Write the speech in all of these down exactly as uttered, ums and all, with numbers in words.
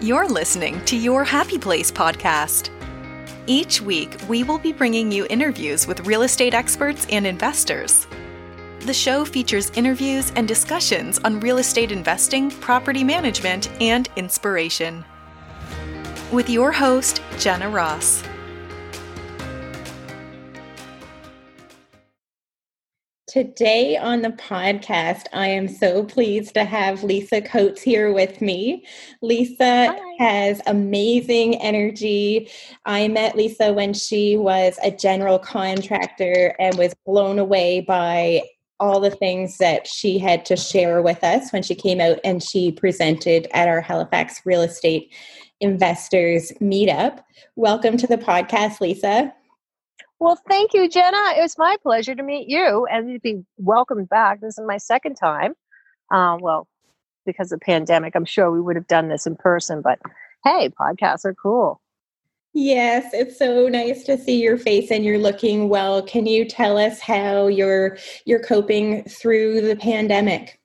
You're listening to Your Happy Place podcast. Each week, we will be bringing you interviews with real estate experts and investors. The show features interviews and discussions on real estate investing, property management, and inspiration. With your host, Jenna Ross. Today on the podcast, I am so pleased to have Lisa Coates here with me. Lisa Hi. Has amazing energy. I met Lisa when she was a general contractor and was blown away by all the things that she had to share with us when she came out and she presented at our Halifax Real Estate Investors Meetup. Welcome to the podcast, Lisa. Well, thank you, Jenna. It was my pleasure to meet you and to be welcomed back. This is my second time. Uh, well, because of the pandemic, I'm sure we would have done this in person, but hey, podcasts are cool. Yes, it's so nice to see your face and you're looking well. Can you tell us how you're you're coping through the pandemic?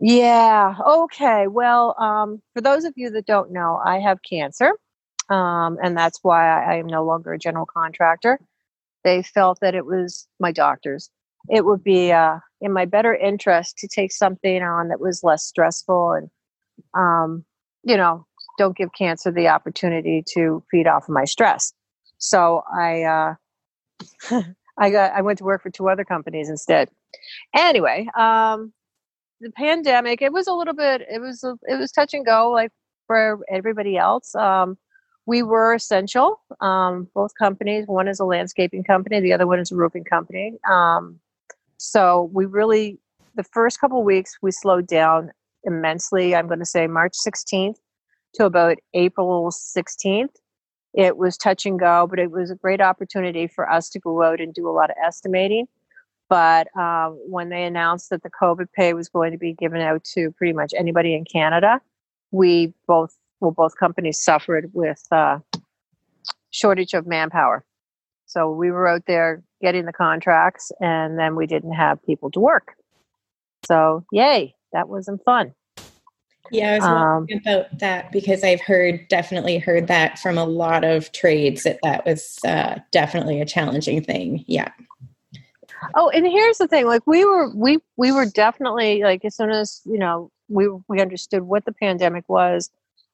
Yeah, okay. Well, um, for those of you that don't know, I have cancer. Um, and that's why I, I am no longer a general contractor. They felt that it was my doctors. It would be uh, in my better interest to take something on that was less stressful and, um, you know, don't give cancer the opportunity to feed off of my stress. So I, uh, I got, I went to work for two other companies instead. Anyway, um, the pandemic, it was a little bit, it was, it was touch and go like for everybody else. Um, We were essential, um, both companies. One is a landscaping company. The other one is a roofing company. Um, so we really, the first couple of weeks, we slowed down immensely. I'm going to say March sixteenth to about April sixteenth. It was touch and go, but it was a great opportunity for us to go out and do a lot of estimating. But uh, when they announced that the COVID pay was going to be given out to pretty much anybody in Canada, we both Well, both companies suffered with uh, shortage of manpower. So we were out there getting the contracts and then we didn't have people to work. So yay, that wasn't fun. Yeah, I was wondering um, about that because I've heard, definitely heard that from a lot of trades that that was uh, definitely a challenging thing. Yeah. Oh, and here's the thing, like we were, we, we were definitely like, as soon as, you know, we, we understood what the pandemic was,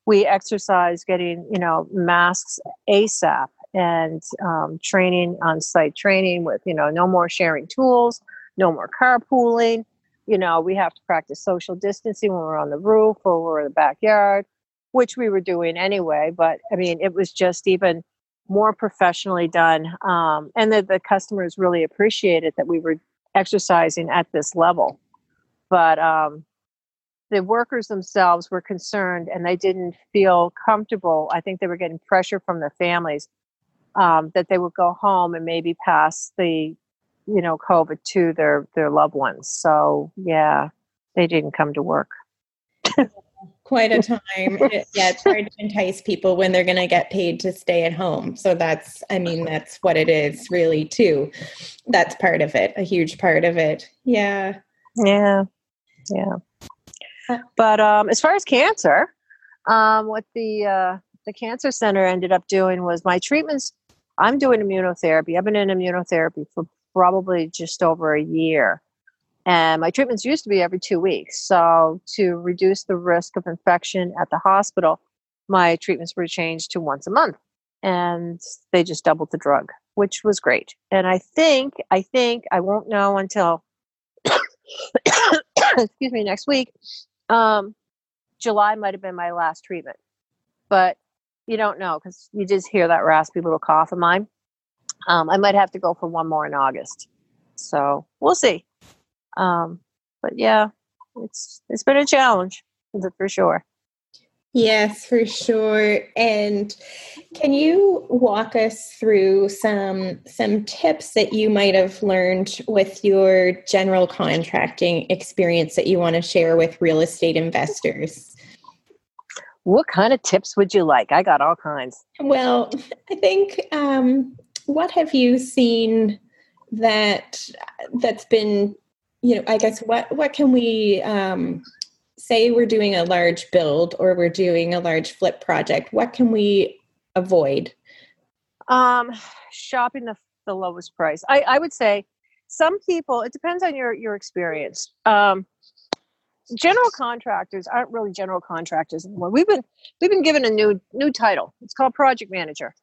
we exercise getting, you know, masks ASAP and um, training on site training with, you know, no more sharing tools, no more carpooling. You know, we have to practice social distancing when we're on the roof or we're in the backyard, which we were doing anyway. But I mean, it was just even more professionally done. Um, and that the customers really appreciated that we were exercising at this level. But, um, the workers themselves were concerned and they didn't feel comfortable. I think they were getting pressure from their families um, that they would go home and maybe pass the, you know, COVID to their, their loved ones. So yeah, they didn't come to work. Quite a time. It, yeah. It's hard to entice people when they're going to get paid to stay at home. So that's, I mean, that's what it is really too. That's part of it, a huge part of it. Yeah. Yeah. Yeah. But um, as far as cancer, um, what the uh, the cancer center ended up doing was my treatments. I'm doing immunotherapy. I've been in immunotherapy for probably just over a year. And my treatments used to be every two weeks. So to reduce the risk of infection at the hospital, my treatments were changed to once a month. And they just doubled the drug, which was great. And I think, I think, I won't know until, excuse me, next week. Um, July might've been my last treatment, but you don't know. Cause you just hear that raspy little cough of mine. Um, I might have to go for one more in August. So we'll see. Um, but yeah, it's, it's been a challenge for sure. Yes, for sure. And can you walk us through some some tips that you might have learned with your general contracting experience that you want to share with real estate investors? What kind of tips would you like? I got all kinds. Well, I think um, what have you seen that that's been, you know, I guess what what can we um, say we're doing a large build or we're doing a large flip project, what can we avoid? Um, shopping the, the lowest price. I, I would say some people, it depends on your, your experience. Um, general contractors aren't really general contractors anymore. We've been, we've been given a new, new title. It's called project manager.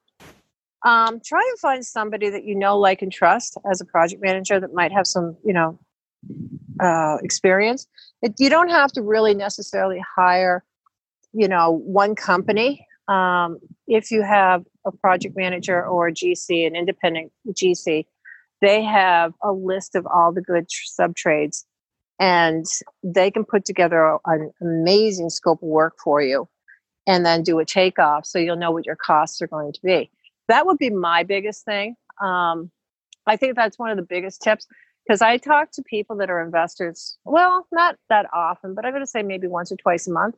Um, try and find somebody that you know, like, and trust as a project manager that might have some, you know, uh, experience. It, you don't have to really necessarily hire, you know, one company. Um, if you have a project manager or a G C, an independent G C, they have a list of all the good tr- sub trades, and they can put together a, an amazing scope of work for you and then do a takeoff. So you'll know what your costs are going to be. That would be my biggest thing. Um, I think that's one of the biggest tips, because I talk to people that are investors, well, not that often, but I'm going to say maybe once or twice a month.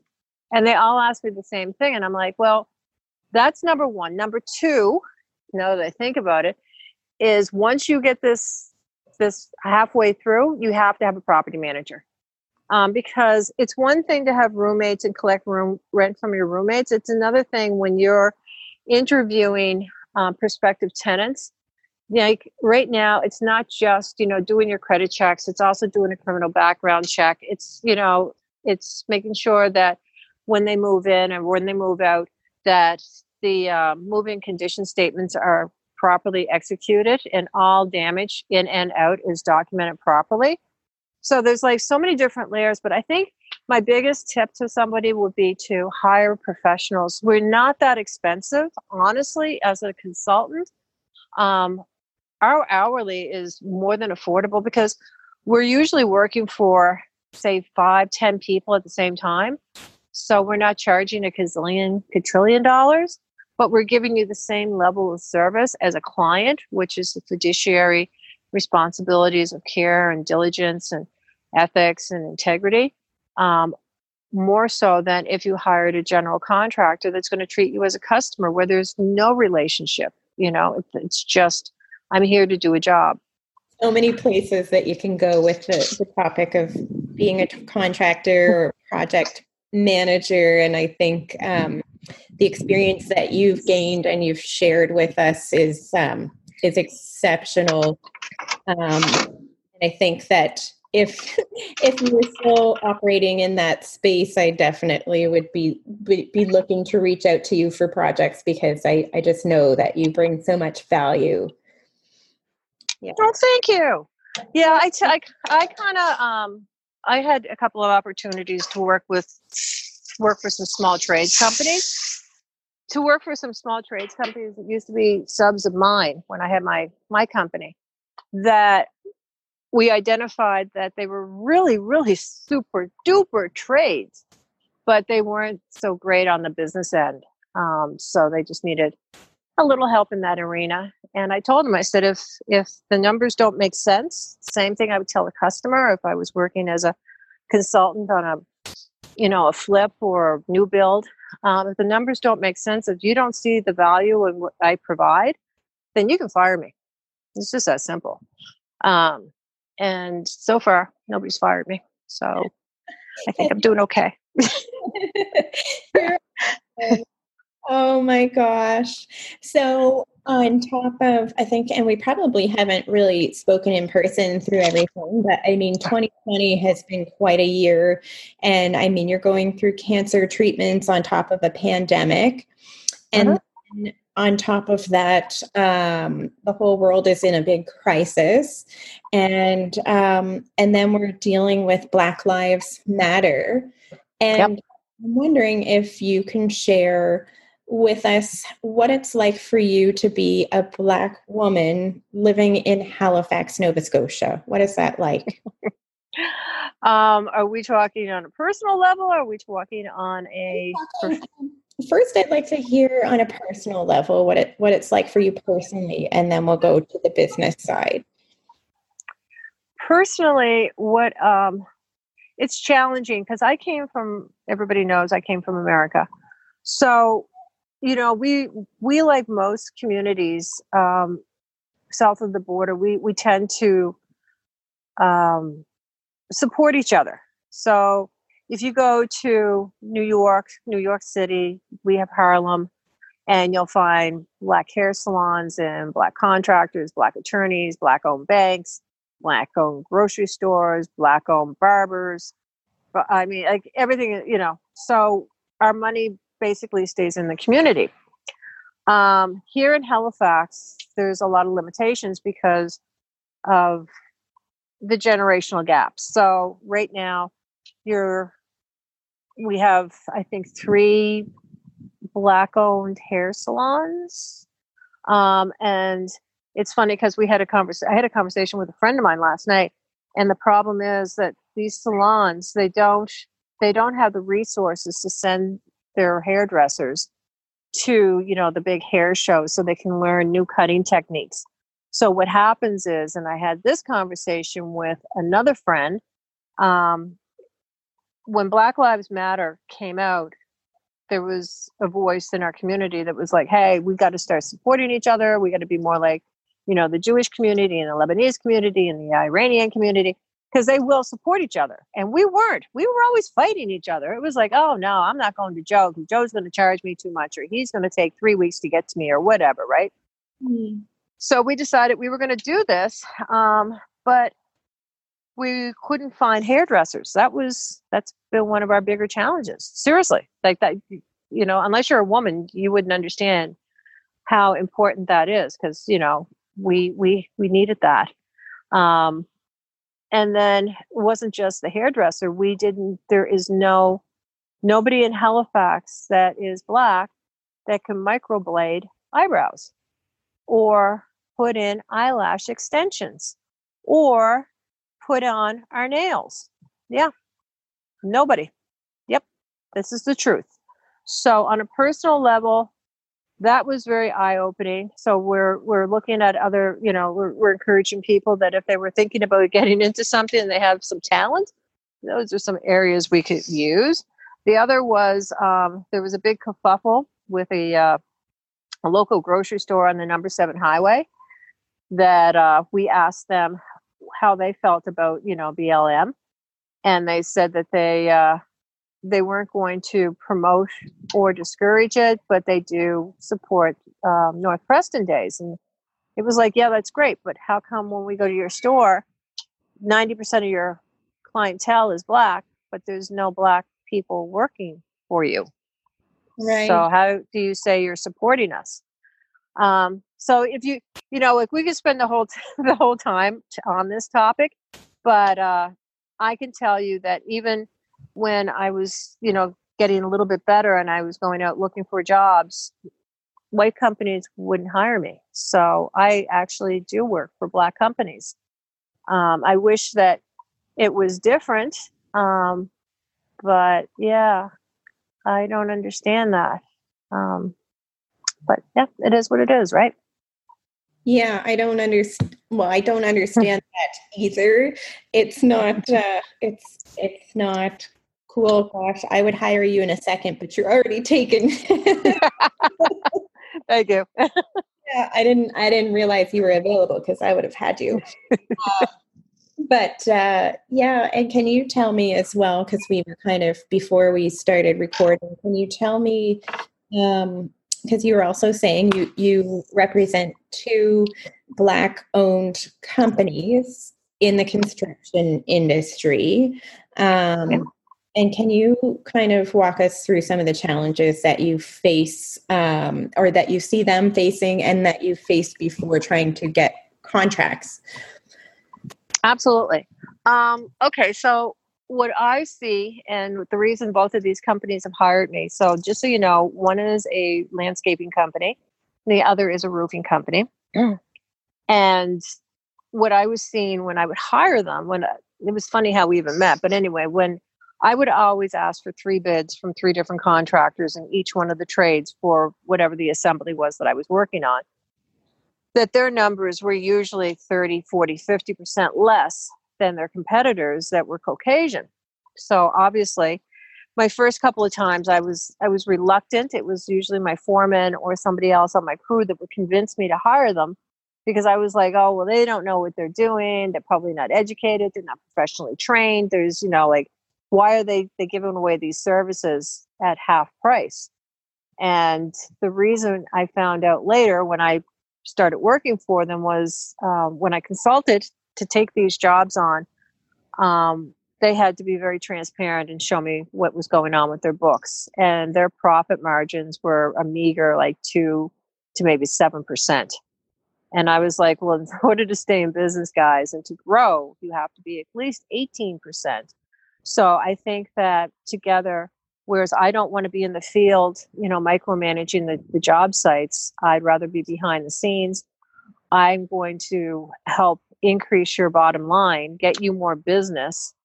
And they all ask me the same thing. And I'm like, well, that's number one. Number two, now that I think about it, is once you get this, this halfway through, you have to have a property manager. Um, because it's one thing to have roommates and collect room rent from your roommates. It's another thing when you're interviewing um, prospective tenants. Like right now, it's not just, you know, doing your credit checks. It's also doing a criminal background check. It's, you know, it's making sure that when they move in and when they move out, that the uh, move-in condition statements are properly executed and all damage in and out is documented properly. So there's like so many different layers, but I think my biggest tip to somebody would be to hire professionals. We're not that expensive, honestly, as a consultant. Um, our hourly is more than affordable because we're usually working for, say, five, ten people at the same time. So we're not charging a gazillion, quadrillion dollars, but we're giving you the same level of service as a client, which is the fiduciary responsibilities of care and diligence and ethics and integrity, um, more so than if you hired a general contractor that's going to treat you as a customer where there's no relationship. You know, it's just, I'm here to do a job. So many places that you can go with the, the topic of being a contractor or project manager. And I think um, the experience that you've gained and you've shared with us is um, is exceptional. Um, and I think that if if you were still operating in that space, I definitely would be be, be looking to reach out to you for projects, because I, I just know that you bring so much value. Yeah. Oh, thank you. Yeah, I, t- I, I kind of... Um, I had a couple of opportunities to work with, work for some small trades companies, to work for some small trades companies that used to be subs of mine when I had my, my company, that we identified that they were really, really super duper trades, but they weren't so great on the business end. Um, so they just needed a little help in that arena. And I told him, I said, if if the numbers don't make sense, same thing I would tell a customer if I was working as a consultant on a, you know, a flip or a new build. Um, if the numbers don't make sense, if you don't see the value in what I provide, then you can fire me. It's just that simple. Um, and so far, nobody's fired me. So I think I'm doing okay. Oh my gosh. So on top of, I think, and we probably haven't really spoken in person through everything, but I mean, twenty twenty has been quite a year. And I mean, you're going through cancer treatments on top of a pandemic. And uh-huh. then on top of that, um, the whole world is in a big crisis. And, um, and then we're dealing with Black Lives Matter. And yep. I'm wondering if you can share with us what it's like for you to be a Black woman living in Halifax, Nova Scotia. What is that like? um, are we talking on a personal level? Or are we talking on a... First, I'd like to hear on a personal level what it what it's like for you personally, and then we'll go to the business side. Personally, what... Um, it's challenging because I came from, everybody knows I came from America. So, you know, we, we like most communities um, south of the border, we, we tend to um, support each other. So if you go to New York, New York City, we have Harlem, and you'll find Black hair salons and Black contractors, Black attorneys, Black-owned banks, Black-owned grocery stores, Black-owned barbers. But I mean, like everything, you know, so our money basically stays in the community. Um, here in Halifax, there's a lot of limitations because of the generational gap. So right now, you're, we have, I think, three Black-owned hair salons. Um, and it's funny because we had a convers- I had a conversation with a friend of mine last night, and the problem is that these salons, they don't, they don't have the resources to send their hairdressers to, you know, the big hair shows so they can learn new cutting techniques. So what happens is, and I had this conversation with another friend, um, when Black Lives Matter came out, there was a voice in our community that was like, hey, we got to start supporting each other. We got to be more like, you know, the Jewish community and the Lebanese community and the Iranian community, because they will support each other. And we weren't. We were always fighting each other. It was like, oh, no, I'm not going to Joe. Joe's going to charge me too much, or he's going to take three weeks to get to me, or whatever, right? Mm. So we decided we were going to do this, um, but we couldn't find hairdressers. That was, that's been one of our bigger challenges. Seriously, like that, you know, unless you're a woman, you wouldn't understand how important that is. 'Cause you know, we, we, we needed that. Um, and then it wasn't just the hairdresser. We didn't, there is no, nobody in Halifax that is Black that can microblade eyebrows or put in eyelash extensions or put on our nails. Yeah. Nobody. Yep. This is the truth. So on a personal level, that was very eye-opening. So we're, we're looking at other, you know, we're, we're encouraging people that if they were thinking about getting into something and they have some talent, those are some areas we could use. The other was, um, there was a big kerfuffle with a, uh, a local grocery store on the number seven highway that, uh, we asked them how they felt about, you know, B L M. And they said that they uh, they weren't going to promote or discourage it, but they do support um, North Preston Days. And it was like, yeah, that's great. But how come when we go to your store, ninety percent of your clientele is Black, but there's no Black people working for you? Right. So how do you say you're supporting us? Um, so if you, you know, like we could spend the whole, t- the whole time t- on this topic, but, uh, I can tell you that even when I was, you know, getting a little bit better and I was going out looking for jobs, white companies wouldn't hire me. So I actually do work for Black companies. Um, I wish that it was different. Um, but yeah, I don't understand that. Um, But yeah, it is what it is, right? Yeah, I don't understand. Well, I don't understand that either. It's not. Uh, it's it's not cool. Gosh, I would hire you in a second, but you're already taken. Thank you. Yeah, I didn't. I didn't realize you were available because I would have had you. Uh, but uh, yeah, and can you tell me as well? Because we were kind of before we started recording. Can you tell me? Um, Because you were also saying you, you represent two Black-owned companies in the construction industry. Um, yeah. And can you kind of walk us through some of the challenges that you face um, or that you see them facing and that you faced before trying to get contracts? Absolutely. Um, okay, so what I see, and the reason both of these companies have hired me, so just so you know, one is a landscaping company, the other is a roofing company. Mm. And what I was seeing when I would hire them, when it was funny how we even met, but anyway, when I would always ask for three bids from three different contractors in each one of the trades for whatever the assembly was that I was working on, that their numbers were usually thirty, forty, fifty percent less than their competitors that were Caucasian. So obviously, my first couple of times I was I was reluctant. It was usually my foreman or somebody else on my crew that would convince me to hire them because I was like, oh, well, they don't know what they're doing. They're probably not educated. They're not professionally trained. There's, you know, like why are they, they giving away these services at half price? And the reason I found out later when I started working for them was um, when I consulted to take these jobs on, um, they had to be very transparent and show me what was going on with their books. And their profit margins were a meager like two to maybe seven percent. And I was like, well, in order to stay in business, guys, and to grow, you have to be at least eighteen percent. So I think that together, whereas I don't want to be in the field, you know, micromanaging the, the job sites, I'd rather be behind the scenes. I'm going to help increase your bottom line, get you more business,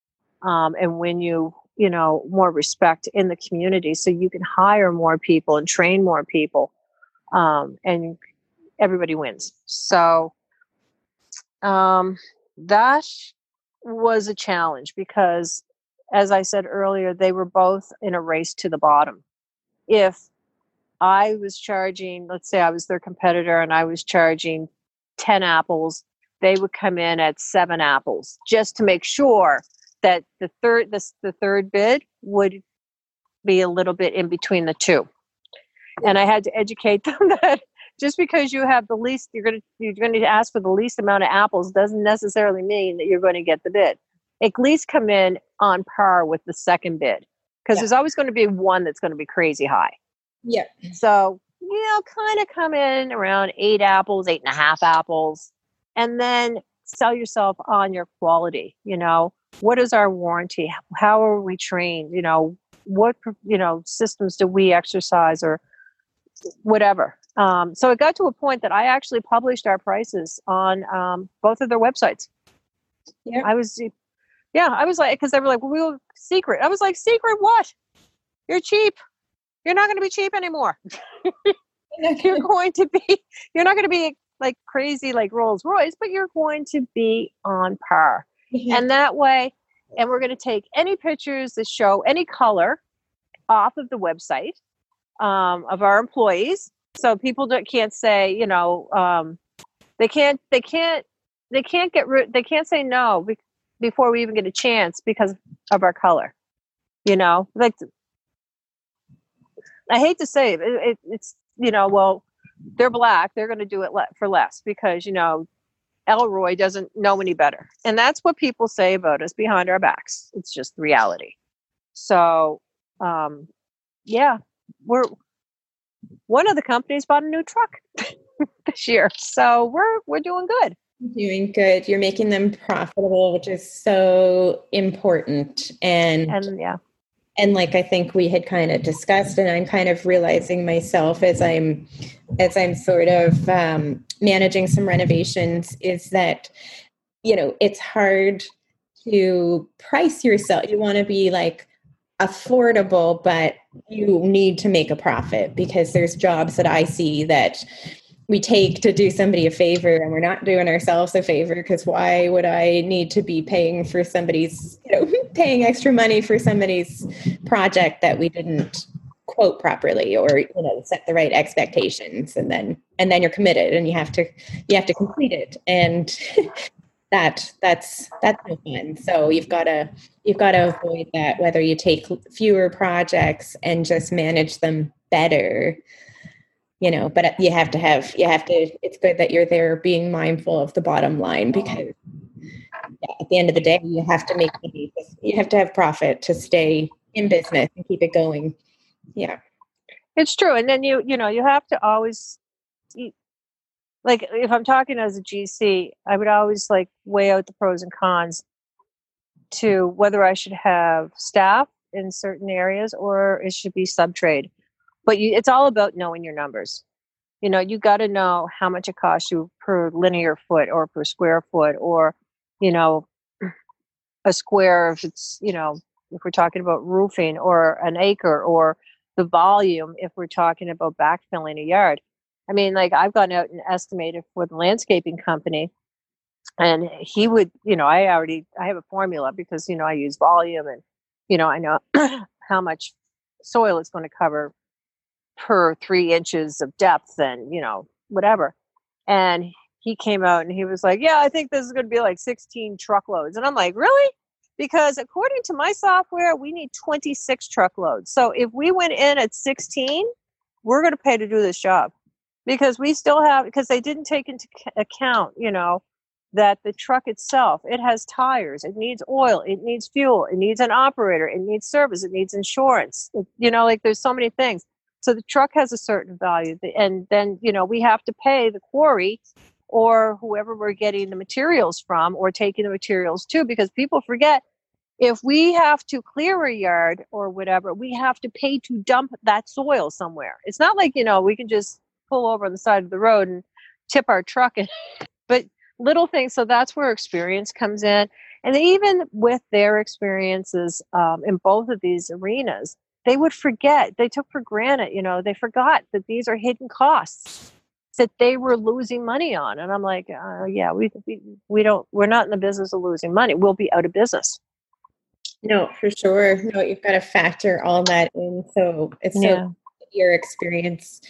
um, and win you, you know, more respect in the community so you can hire more people and train more people, um, and everybody wins. So um, that was a challenge because, as I said earlier, they were both in a race to the bottom. If I was charging, let's say I was their competitor and I was charging ten apples, they would come in at seven apples just to make sure that the third, the, the third bid would be a little bit in between the two. And I had to educate them that just because you have the least, you're going to, you're going to ask for the least amount of apples doesn't necessarily mean that you're going to get the bid. At least come in on par with the second bid, because yeah. there's always going to be one that's going to be crazy high. Yeah. So, you know, kind of come in around eight apples, eight and a half apples, and then sell yourself on your quality. You know, what is our warranty? How are we trained? You know, what, you know, systems do we exercise or whatever? Um, so it got to a point that I actually published our prices on um, both of their websites. Yeah. I was... Yeah, I was like, because they were like, well, we will secret. I was like, secret what? You're cheap. You're not going to be cheap anymore. You're going to be, you're not going to be like crazy like Rolls Royce, but you're going to be on par. Mm-hmm. And that way, and we're going to take any pictures that show any color off of the website um, of our employees. So people don't, can't say, you know, um, they can't, they can't, they can't get rid, they can't say no because before we even get a chance because of our color, you know, like, I hate to say it, it it's, you know, well, they're black. They're going to do it le- for less because, you know, Elroy doesn't know any better. And that's what people say about us behind our backs. It's just reality. So, um, yeah, we're one of the companies bought a new truck this year. So we're, we're doing good. Doing good. You're making them profitable, which is so important. And, and yeah, and like I think we had kind of discussed, and I'm kind of realizing myself as I'm, as I'm sort of um, managing some renovations, is that, you know, it's hard to price yourself. You want to be like affordable, but you need to make a profit because there's jobs that I see that we take to do somebody a favor and we're not doing ourselves a favor because why would I need to be paying for somebody's, you know, paying extra money for somebody's project that we didn't quote properly or, you know, set the right expectations. And then, and then you're committed and you have to, you have to complete it. And that that's, that's no fun. So you've got to, you've got to avoid that, whether you take fewer projects and just manage them better. You know, but you have to have, you have to, it's good that you're there being mindful of the bottom line because yeah, at the end of the day, you have to make, you have to have profit to stay in business and keep it going. Yeah. It's true. And then you, you know, you have to always, like if I'm talking as a G C, I would always like weigh out the pros and cons to whether I should have staff in certain areas or it should be sub-trade. But you, it's all about knowing your numbers. You know, you got to know how much it costs you per linear foot or per square foot or, you know, a square if it's, you know, if we're talking about roofing or an acre or the volume if we're talking about backfilling a yard. I mean, like I've gone out and estimated for the landscaping company and he would, you know, I already, I have a formula because, you know, I use volume and, you know, I know how much soil it's going to cover per three inches of depth and, you know, whatever. And he came out and he was like, yeah, I think this is going to be like sixteen truckloads. And I'm like, really? because according to my software, we need twenty-six truckloads. So if we went in at sixteen, we're going to pay to do this job because we still have, because they didn't take into account, you know, that the truck itself, it has tires, it needs oil, it needs fuel, it needs an operator, it needs service, it needs insurance. It, you know, like there's so many things. So the truck has a certain value. And then, you know, we have to pay the quarry or whoever we're getting the materials from or taking the materials to, because people forget if we have to clear a yard or whatever, we have to pay to dump that soil somewhere. It's not like, you know, we can just pull over on the side of the road and tip our truck in, but little things. So that's where experience comes in. And even with their experiences um, in both of these arenas, they would forget, they took for granted, you know, they forgot that these are hidden costs that they were losing money on. And I'm like, uh, yeah, we, we we don't, we're not in the business of losing money. We'll be out of business. No, for sure. No, you've got to factor all that in. So it's so yeah. your experience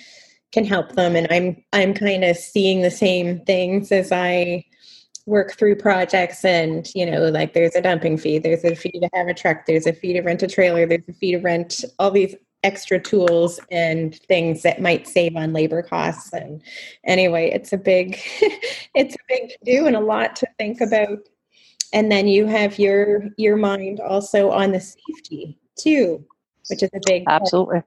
can help them. And I'm, I'm kind of seeing the same things as I work through projects and, you know, like there's a dumping fee, there's a fee to have a truck, there's a fee to rent a trailer, there's a fee to rent all these extra tools and things that might save on labor costs. And anyway, it's a big, it's a big to-do and a lot to think about. And then you have your, your mind also on the safety too, which is a big, absolutely.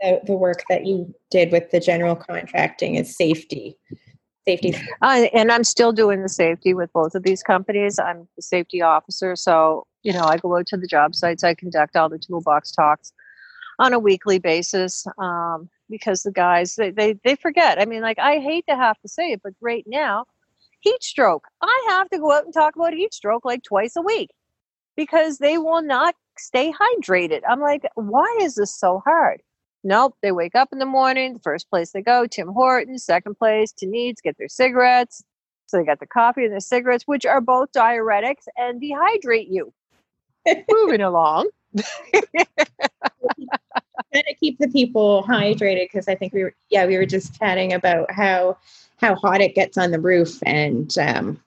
The, the work that you did with the general contracting is safety. Safety. Uh, and I'm still doing the safety with both of these companies. I'm the safety officer. So, you know, I go out to the job sites. I conduct all the toolbox talks on a weekly basis um, because the guys, they, they, they forget. I mean, like, I hate to have to say it, but right now, heat stroke. I have to go out and talk about heat stroke like twice a week because they will not stay hydrated. I'm like, why is this so hard? Nope. They wake up in the morning. The first place they go, Tim Horton, second place to Needs, get their cigarettes. So they got the coffee and their cigarettes, which are both diuretics and dehydrate you. Moving along. Trying to keep the people hydrated because I think we were, yeah, we were just chatting about how, how hot it gets on the roof. And, um,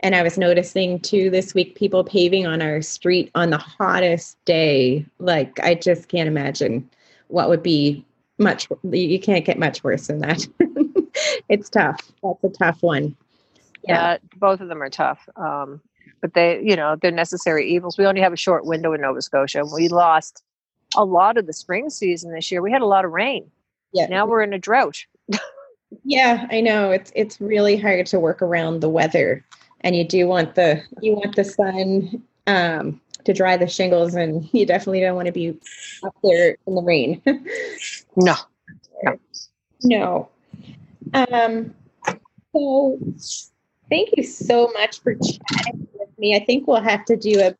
and I was noticing too this week, people paving on our street on the hottest day. Like, I just can't imagine what would be much, you can't get much worse than that. It's tough. That's a tough one. Yeah. yeah. Both of them are tough. Um, but they, you know, they're necessary evils. We only have a short window in Nova Scotia. We lost a lot of the spring season this year. We had a lot of rain. Yeah. Now we're in a drought. Yeah, I know. It's, it's really hard to work around the weather, and you do want the, you want the sun, um, to dry the shingles, and you definitely don't want to be up there in the rain. No. No. No. Um, so thank you so much for chatting with me. I think we'll have to do a,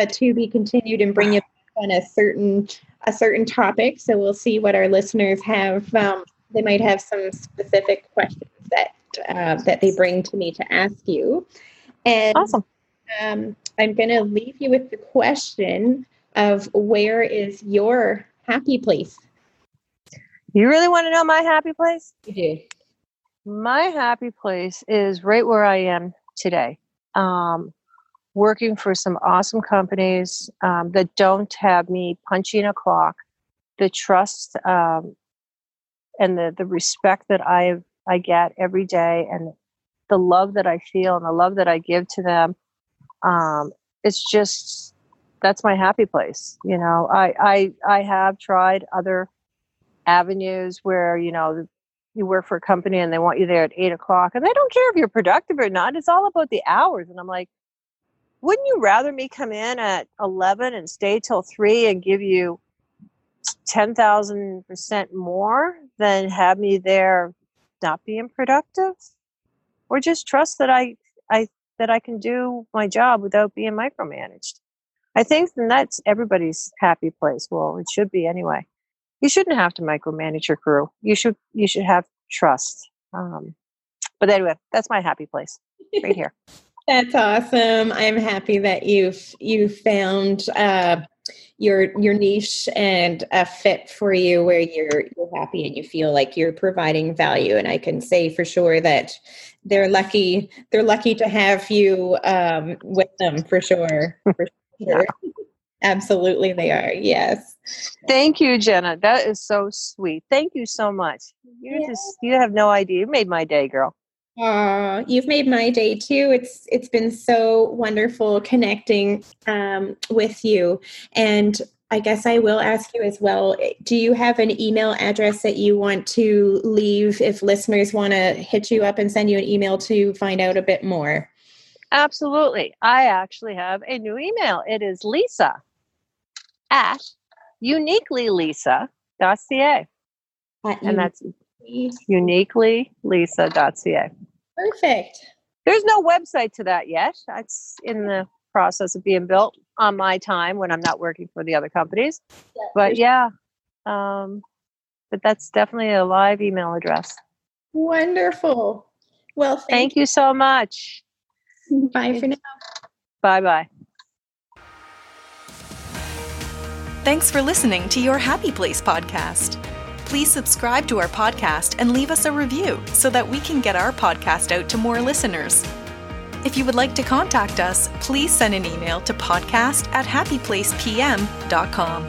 a to be continued and bring you back on a certain, a certain topic. So we'll see what our listeners have. Um, they might have some specific questions that, uh, that they bring to me to ask you. And awesome. Um, I'm going to leave you with the question of where is your happy place? You really want to know my happy place? You do. My happy place is right where I am today, um, working for some awesome companies um, that don't have me punching a clock. The trust um, and the, the respect that I I get every day, and the love that I feel and the love that I give to them. Um, it's just, that's my happy place. You know, I, I, I have tried other avenues where, you know, you work for a company and they want you there at eight o'clock and they don't care if you're productive or not. It's all about the hours. And I'm like, wouldn't you rather me come in at eleven and stay till three and give you ten thousand percent more than have me there not being productive, or just trust that I, I, that I can do my job without being micromanaged? I think that's everybody's happy place. Well, it should be anyway. You shouldn't have to micromanage your crew. You should, you should have trust. Um, but anyway, that's my happy place right here. That's awesome. I'm happy that you've, you found, uh, your, your niche and a fit for you where you're, you're happy and you feel like you're providing value. And I can say for sure that they're lucky, they're lucky to have you, um, with them for sure. For sure. here. Yeah. Absolutely, they are. Yes. Thank you, Jenna. That is so sweet. Thank you so much. You yeah. just you have no idea. You made my day, girl. Uh, you've made my day too. It's it's been so wonderful connecting um, with you. And I guess I will ask you as well, do you have an email address that you want to leave if listeners want to hit you up and send you an email to find out a bit more? Absolutely. I actually have a new email. It is Lisa at uniquely lisa dot c a. And that's uniquely lisa dot c a. Perfect. There's no website to that yet. That's in the process of being built on my time when I'm not working for the other companies. Yeah, but yeah, um, but that's definitely a live email address. Wonderful. Well, thank, thank you. you so much. Bye for now. Bye-bye. Thanks for listening to Your Happy Place podcast. Please subscribe to our podcast and leave us a review so that we can get our podcast out to more listeners. If you would like to contact us, please send an email to podcast at happy place p m dot com.